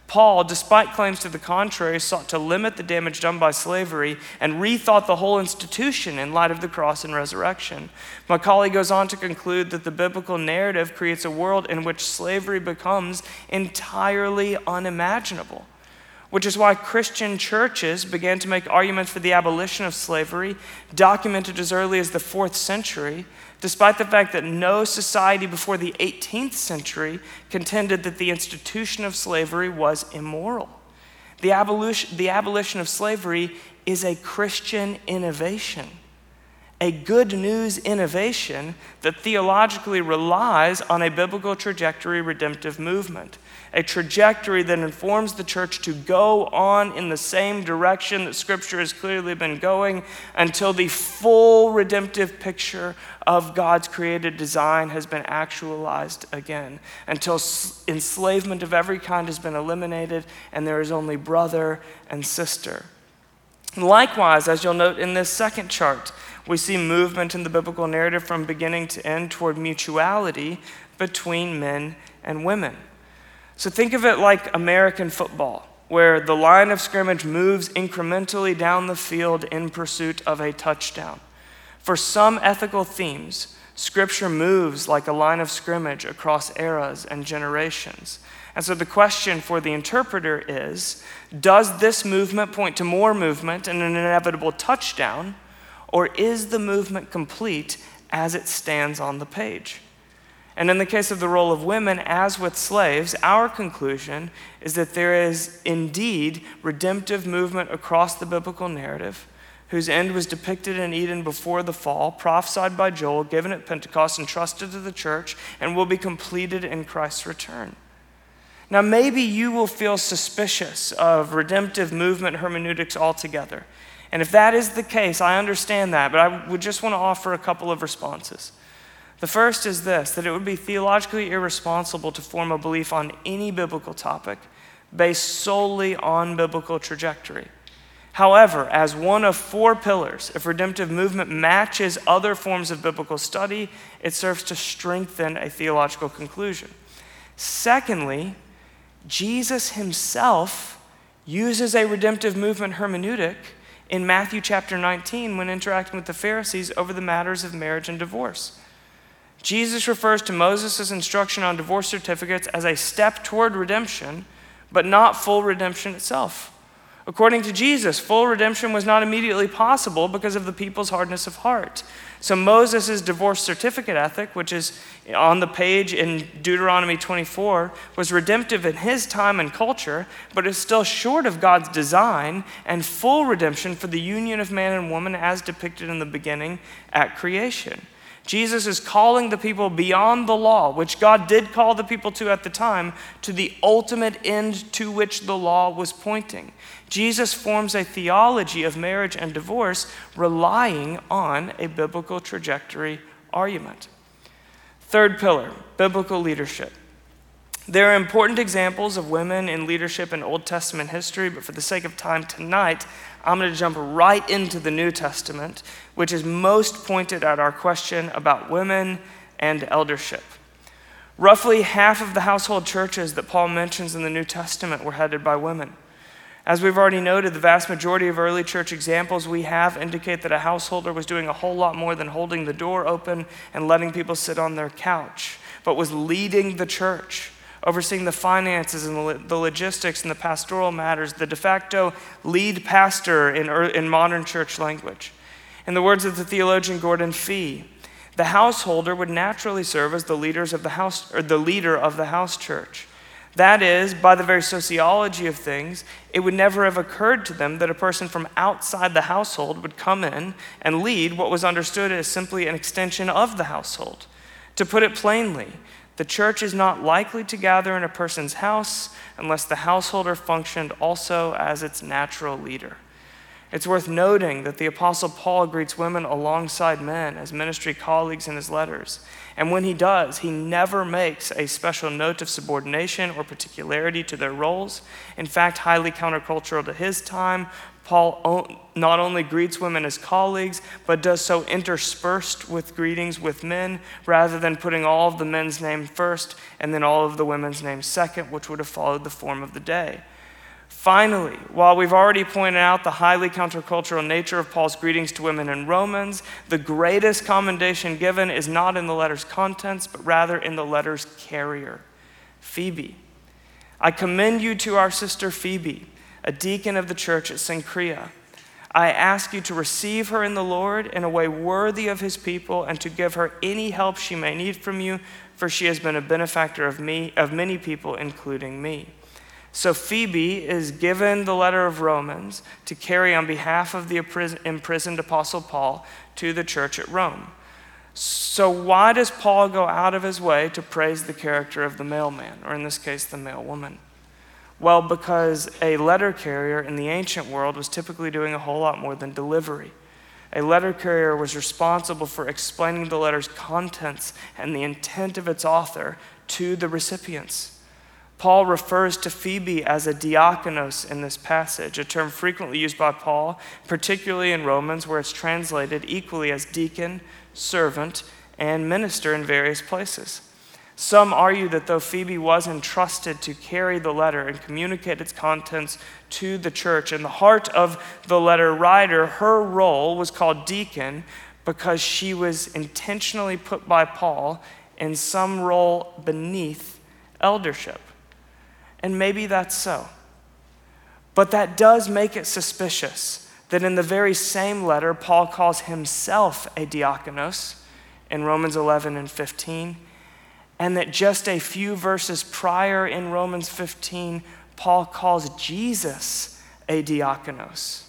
Paul, despite claims to the contrary, sought to limit the damage done by slavery and rethought the whole institution in light of the cross and resurrection." Macaulay goes on to conclude that the biblical narrative creates a world in which slavery becomes entirely unimaginable, which is why Christian churches began to make arguments for the abolition of slavery, documented as early as the fourth century, despite the fact that no society before the eighteenth century contended that the institution of slavery was immoral. The abolition, the abolition of slavery is a Christian innovation, a good news innovation that theologically relies on a biblical trajectory redemptive movement, a trajectory that informs the church to go on in the same direction that Scripture has clearly been going until the full redemptive picture of God's created design has been actualized again, until enslavement of every kind has been eliminated and there is only brother and sister. Likewise, as you'll note in this second chart, we see movement in the biblical narrative from beginning to end toward mutuality between men and women. So think of it like American football, where the line of scrimmage moves incrementally down the field in pursuit of a touchdown. For some ethical themes, Scripture moves like a line of scrimmage across eras and generations. And so the question for the interpreter is, does this movement point to more movement and an inevitable touchdown, or is the movement complete as it stands on the page? And in the case of the role of women, as with slaves, our conclusion is that there is indeed redemptive movement across the biblical narrative, whose end was depicted in Eden before the fall, prophesied by Joel, given at Pentecost, entrusted to the church, and will be completed in Christ's return. Now, maybe you will feel suspicious of redemptive movement hermeneutics altogether. And if that is the case, I understand that, but I would just want to offer a couple of responses. The first is this, that it would be theologically irresponsible to form a belief on any biblical topic based solely on biblical trajectory. However, as one of four pillars, if redemptive movement matches other forms of biblical study, it serves to strengthen a theological conclusion. Secondly, Jesus himself uses a redemptive movement hermeneutic in Matthew chapter nineteen when interacting with the Pharisees over the matters of marriage and divorce. Jesus refers to Moses' instruction on divorce certificates as a step toward redemption, but not full redemption itself. According to Jesus, full redemption was not immediately possible because of the people's hardness of heart. So Moses' divorce certificate ethic, which is on the page in Deuteronomy twenty-four, was redemptive in his time and culture, but is still short of God's design and full redemption for the union of man and woman as depicted in the beginning at creation. Jesus is calling the people beyond the law, which God did call the people to at the time, to the ultimate end to which the law was pointing. Jesus forms a theology of marriage and divorce relying on a biblical trajectory argument. Third pillar, biblical leadership. There are important examples of women in leadership in Old Testament history, but for the sake of time tonight, I'm going to jump right into the New Testament, which is most pointed at our question about women and eldership. Roughly half of the household churches that Paul mentions in the New Testament were headed by women. As we've already noted, the vast majority of early church examples we have indicate that a householder was doing a whole lot more than holding the door open and letting people sit on their couch, but was leading the church, overseeing the finances and the logistics and the pastoral matters, the de facto lead pastor in, in modern church language. In the words of the theologian Gordon Fee, the householder would naturally serve as the leaders of the house, or the leader of the house church. That is, by the very sociology of things, it would never have occurred to them that a person from outside the household would come in and lead what was understood as simply an extension of the household. To put it plainly, the church is not likely to gather in a person's house unless the householder functioned also as its natural leader. It's worth noting that the Apostle Paul greets women alongside men as ministry colleagues in his letters. And when he does, he never makes a special note of subordination or particularity to their roles. In fact, highly countercultural to his time, Paul not only greets women as colleagues, but does so interspersed with greetings with men, rather than putting all of the men's names first and then all of the women's names second, which would have followed the form of the day. Finally, while we've already pointed out the highly countercultural nature of Paul's greetings to women in Romans, the greatest commendation given is not in the letter's contents, but rather in the letter's carrier, Phoebe. I commend you to our sister Phoebe, a deacon of the church at Cenchrea. I ask you to receive her in the Lord in a way worthy of his people and to give her any help she may need from you, for she has been a benefactor of me, of many people, including me. So Phoebe is given the letter of Romans to carry on behalf of the imprisoned Apostle Paul to the church at Rome. So why does Paul go out of his way to praise the character of the male man, or in this case, the male woman? Well, because a letter carrier in the ancient world was typically doing a whole lot more than delivery. A letter carrier was responsible for explaining the letter's contents and the intent of its author to the recipients. Paul refers to Phoebe as a diakonos in this passage, a term frequently used by Paul, particularly in Romans, where it's translated equally as deacon, servant, and minister in various places. Some argue that though Phoebe was entrusted to carry the letter and communicate its contents to the church, in the heart of the letter writer, her role was called deacon because she was intentionally put by Paul in some role beneath eldership. And maybe that's so. But that does make it suspicious that in the very same letter, Paul calls himself a diakonos in Romans eleven and fifteen, and that just a few verses prior in Romans fifteen, Paul calls Jesus a diakonos.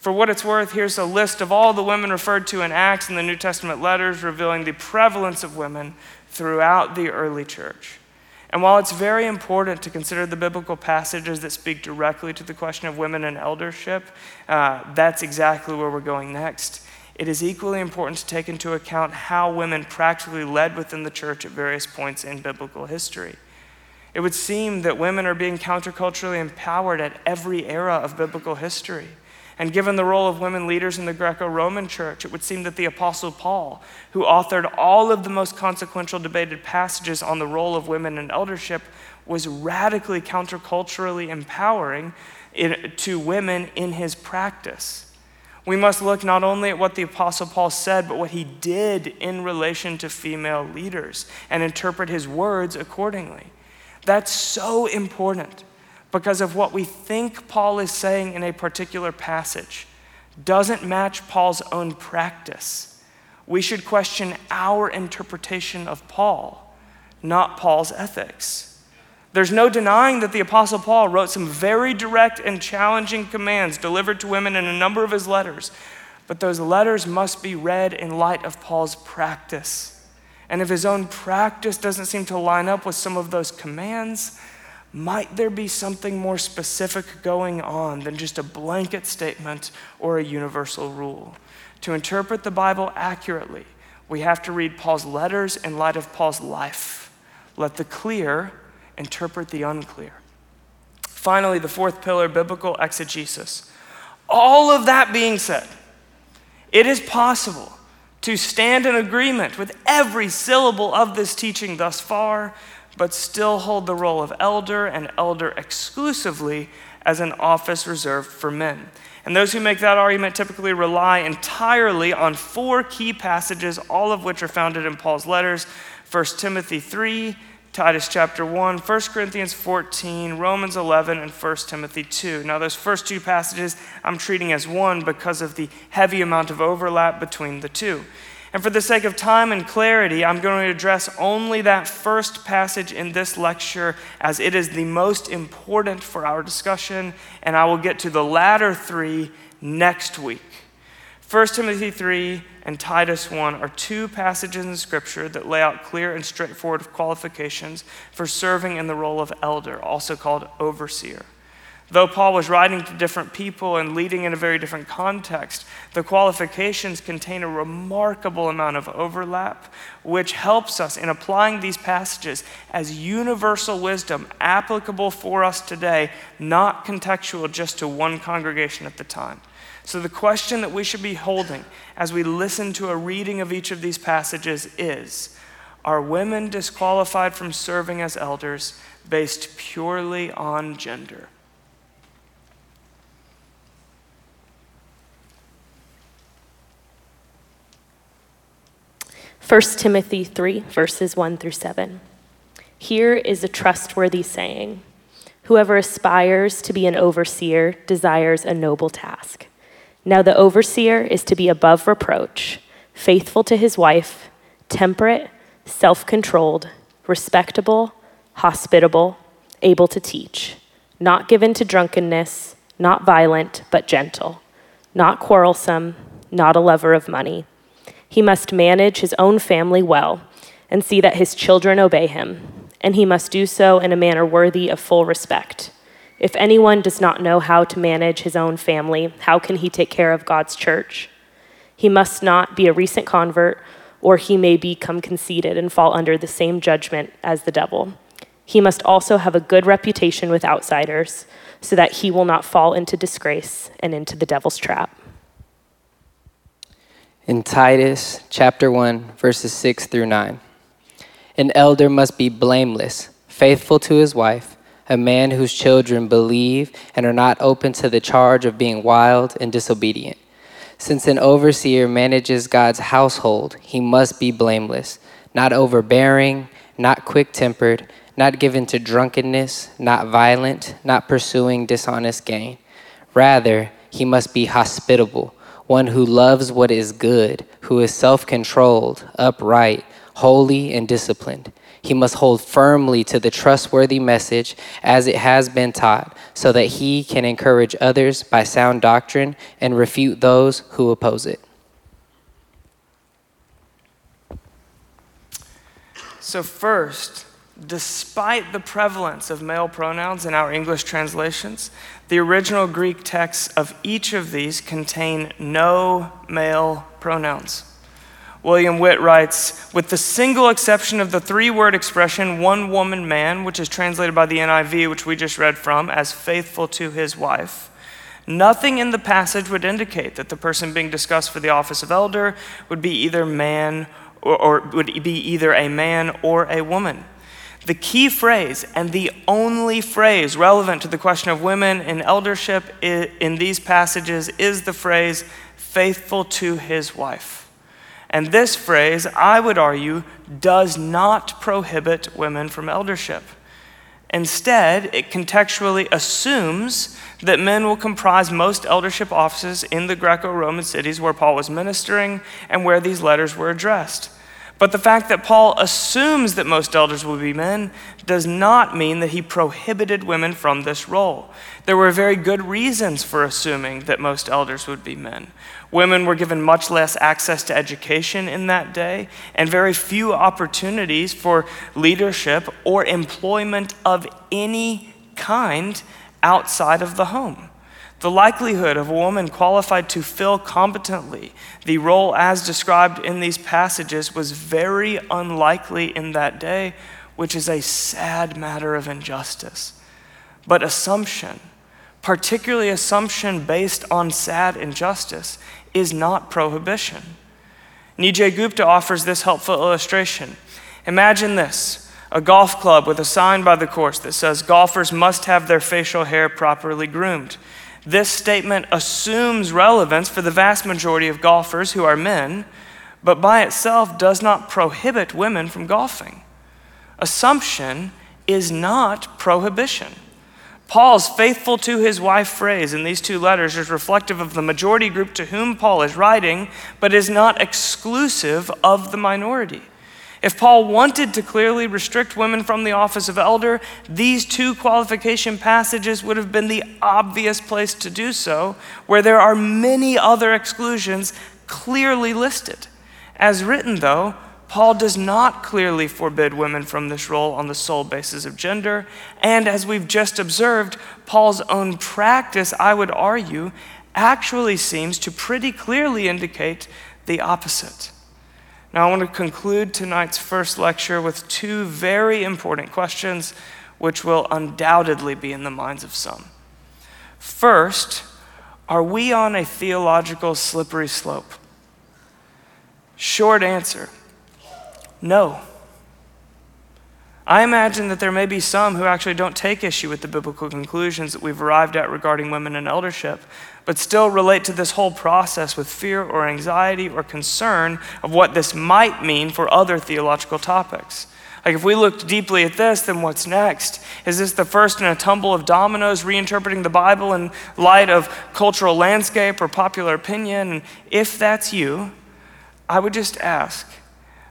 For what it's worth, here's a list of all the women referred to in Acts and the New Testament letters, revealing the prevalence of women throughout the early church. And while it's very important to consider the biblical passages that speak directly to the question of women and eldership, uh, that's exactly where we're going next. It is equally important to take into account how women practically led within the church at various points in biblical history. It would seem that women are being counterculturally empowered at every era of biblical history. and given the role of women leaders in the Greco-Roman Church, it would seem that the Apostle Paul, who authored all of the most consequential debated passages on the role of women in eldership, was radically counterculturally empowering it, to women in his practice. We must look not only at what the Apostle Paul said, but what he did in relation to female leaders and interpret his words accordingly. That's so important because of what we think Paul is saying in a particular passage doesn't match Paul's own practice. We should question our interpretation of Paul, not Paul's ethics. There's no denying that the Apostle Paul wrote some very direct and challenging commands delivered to women in a number of his letters, but those letters must be read in light of Paul's practice. And if his own practice doesn't seem to line up with some of those commands, might there be something more specific going on than just a blanket statement or a universal rule? To interpret the Bible accurately, we have to read Paul's letters in light of Paul's life. Let the clear interpret the unclear. Finally, the fourth pillar, biblical exegesis. All of that being said, it is possible to stand in agreement with every syllable of this teaching thus far, but still hold the role of elder and elder exclusively as an office reserved for men. And those who make that argument typically rely entirely on four key passages, all of which are founded in Paul's letters, First Timothy three, Titus chapter one, First Corinthians fourteen, Romans eleven, and First Timothy two. Now those first two passages I'm treating as one because of the heavy amount of overlap between the two. And for the sake of time and clarity, I'm going to address only that first passage in this lecture as it is the most important for our discussion, and I will get to the latter three next week. First Timothy three and Titus one are two passages in Scripture that lay out clear and straightforward qualifications for serving in the role of elder, also called overseer. Though Paul was writing to different people and leading in a very different context, the qualifications contain a remarkable amount of overlap, which helps us in applying these passages as universal wisdom applicable for us today, not contextual just to one congregation at the time. So the question that we should be holding as we listen to a reading of each of these passages is, are women disqualified from serving as elders based purely on gender? First Timothy three, verses one through seven. Here is a trustworthy saying. Whoever aspires to be an overseer desires a noble task. Now the overseer is to be above reproach, faithful to his wife, temperate, self-controlled, respectable, hospitable, able to teach, not given to drunkenness, not violent, but gentle, not quarrelsome, not a lover of money. He must manage his own family well and see that his children obey him, and he must do so in a manner worthy of full respect. If anyone does not know how to manage his own family, how can he take care of God's church? He must not be a recent convert, or he may become conceited and fall under the same judgment as the devil. He must also have a good reputation with outsiders, so that he will not fall into disgrace and into the devil's trap. In Titus chapter one, verses six through nine, an elder must be blameless, faithful to his wife, a man whose children believe and are not open to the charge of being wild and disobedient. Since an overseer manages God's household, he must be blameless, not overbearing, not quick-tempered, not given to drunkenness, not violent, not pursuing dishonest gain. Rather, he must be hospitable, one who loves what is good, who is self-controlled, upright, holy, and disciplined. He must hold firmly to the trustworthy message as it has been taught, so that he can encourage others by sound doctrine and refute those who oppose it. So first, despite the prevalence of male pronouns in our English translations, the original Greek texts of each of these contain no male pronouns. William Witt writes, with the single exception of the three-word expression, one woman man, which is translated by the N I V, which we just read from, as faithful to his wife, Nothing in the passage would indicate that the person being discussed for the office of elder would be either man or, or would be either a man or a woman. The key phrase and the only phrase relevant to the question of women in eldership in these passages is the phrase, faithful to his wife. And this phrase, I would argue, does not prohibit women from eldership. Instead, it contextually assumes that men will comprise most eldership offices in the Greco-Roman cities where Paul was ministering and where these letters were addressed. But the fact that Paul assumes that most elders will be men does not mean that he prohibited women from this role. There were very good reasons for assuming that most elders would be men. Women were given much less access to education in that day and very few opportunities for leadership or employment of any kind outside of the home. The likelihood of a woman qualified to fill competently the role as described in these passages was very unlikely in that day, which is a sad matter of injustice. But assumption, particularly assumption based on sad injustice, is not prohibition. Nijay Gupta offers this helpful illustration. Imagine this. A golf club with a sign by the course that says golfers must have their facial hair properly groomed. This statement assumes relevance for the vast majority of golfers who are men, but by itself does not prohibit women from golfing. Assumption is not prohibition. Paul's faithful to his wife phrase in these two letters is reflective of the majority group to whom Paul is writing, but is not exclusive of the minority. If Paul wanted to clearly restrict women from the office of elder, these two qualification passages would have been the obvious place to do so, where there are many other exclusions clearly listed. As written, though, Paul does not clearly forbid women from this role on the sole basis of gender, and as we've just observed, Paul's own practice, I would argue, actually seems to pretty clearly indicate the opposite. Now, I want to conclude tonight's first lecture with two very important questions, which will undoubtedly be in the minds of some. First, are we on a theological slippery slope? Short answer, no. I imagine that there may be some who actually don't take issue with the biblical conclusions that we've arrived at regarding women in eldership, but still relate to this whole process with fear or anxiety or concern of what this might mean for other theological topics. Like, if we looked deeply at this, then what's next? Is this the first in a tumble of dominoes, reinterpreting the Bible in light of cultural landscape or popular opinion? And if that's you, I would just ask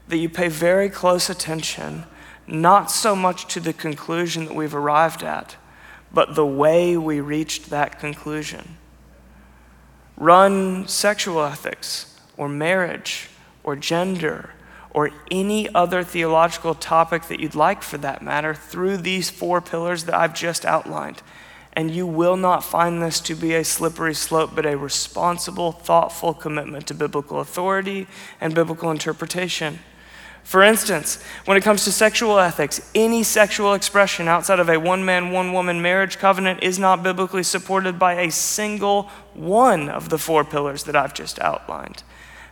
that you pay very close attention, not so much to the conclusion that we've arrived at, but the way we reached that conclusion. Run sexual ethics or marriage or gender or any other theological topic that you'd like, for that matter, through these four pillars that I've just outlined. And you will not find this to be a slippery slope, but a responsible, thoughtful commitment to biblical authority and biblical interpretation. For instance, when it comes to sexual ethics, any sexual expression outside of a one-man, one-woman marriage covenant is not biblically supported by a single one of the four pillars that I've just outlined.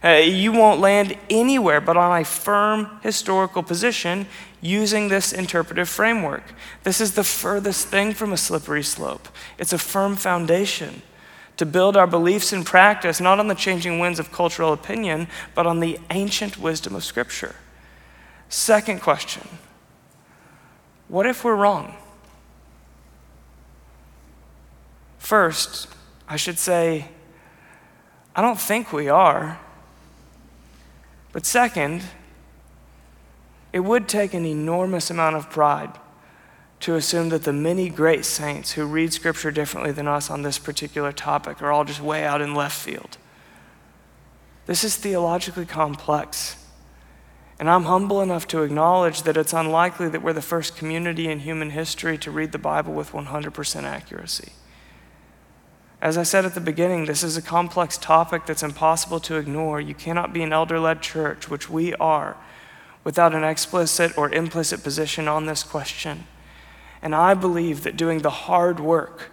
Uh, you won't land anywhere but on a firm historical position using this interpretive framework. This is the furthest thing from a slippery slope. It's a firm foundation to build our beliefs and practice, not on the changing winds of cultural opinion, but on the ancient wisdom of Scripture. Second question, what if we're wrong? First, I should say, I don't think we are. But second, it would take an enormous amount of pride to assume that the many great saints who read Scripture differently than us on this particular topic are all just way out in left field. This is theologically complex. And I'm humble enough to acknowledge that it's unlikely that we're the first community in human history to read the Bible with one hundred percent accuracy. As I said at the beginning, this is a complex topic that's impossible to ignore. You cannot be an elder-led church, which we are, without an explicit or implicit position on this question. And I believe that doing the hard work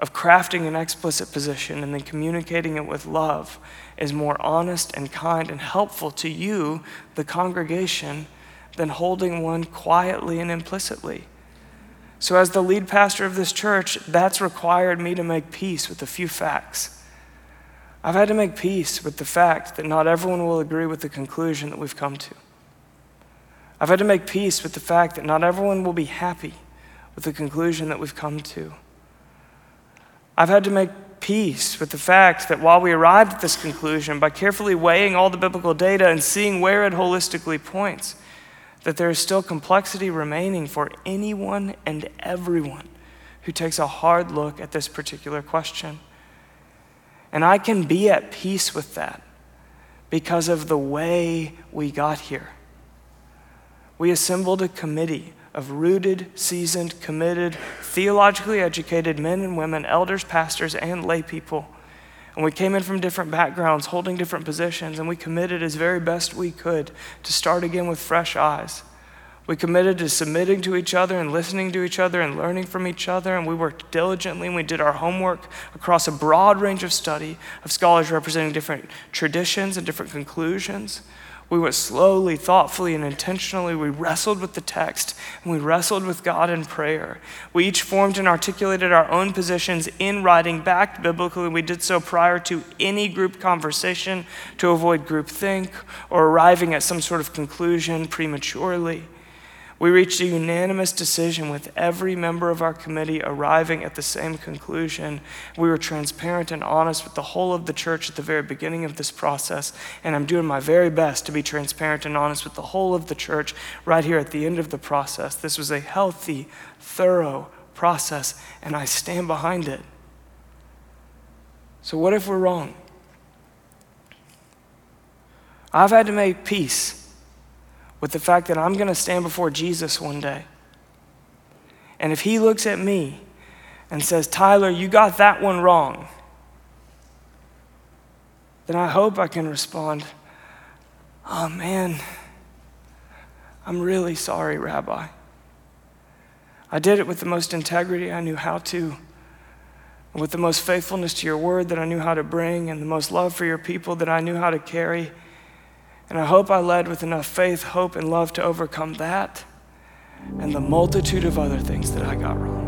of crafting an explicit position and then communicating it with love is more honest and kind and helpful to you, the congregation, than holding one quietly and implicitly. So as the lead pastor of this church, that's required me to make peace with a few facts. I've had to make peace with the fact that not everyone will agree with the conclusion that we've come to. I've had to make peace with the fact that not everyone will be happy with the conclusion that we've come to. I've had to make peace with the fact that while we arrived at this conclusion, by carefully weighing all the biblical data and seeing where it holistically points, that there is still complexity remaining for anyone and everyone who takes a hard look at this particular question. And I can be at peace with that because of the way we got here. We assembled a committee of rooted, seasoned, committed, theologically educated men and women, elders, pastors, and lay people. And we came in from different backgrounds, holding different positions, and we committed as very best we could to start again with fresh eyes. We committed to submitting to each other and listening to each other and learning from each other, and we worked diligently and we did our homework across a broad range of study of scholars representing different traditions and different conclusions. We went slowly, thoughtfully, and intentionally. We wrestled with the text, and we wrestled with God in prayer. We each formed and articulated our own positions in writing, backed biblically. We did so prior to any group conversation to avoid groupthink or arriving at some sort of conclusion prematurely. We reached a unanimous decision with every member of our committee arriving at the same conclusion. We were transparent and honest with the whole of the church at the very beginning of this process, and I'm doing my very best to be transparent and honest with the whole of the church right here at the end of the process. This was a healthy, thorough process, and I stand behind it. So what if we're wrong? I've had to make peace with the fact that I'm gonna stand before Jesus one day. And if he looks at me and says, Tyler, you got that one wrong, then I hope I can respond, oh man, I'm really sorry, Rabbi. I did it with the most integrity I knew how to, and with the most faithfulness to your word that I knew how to bring, and the most love for your people that I knew how to carry. And I hope I led with enough faith, hope, and love to overcome that and the multitude of other things that I got wrong.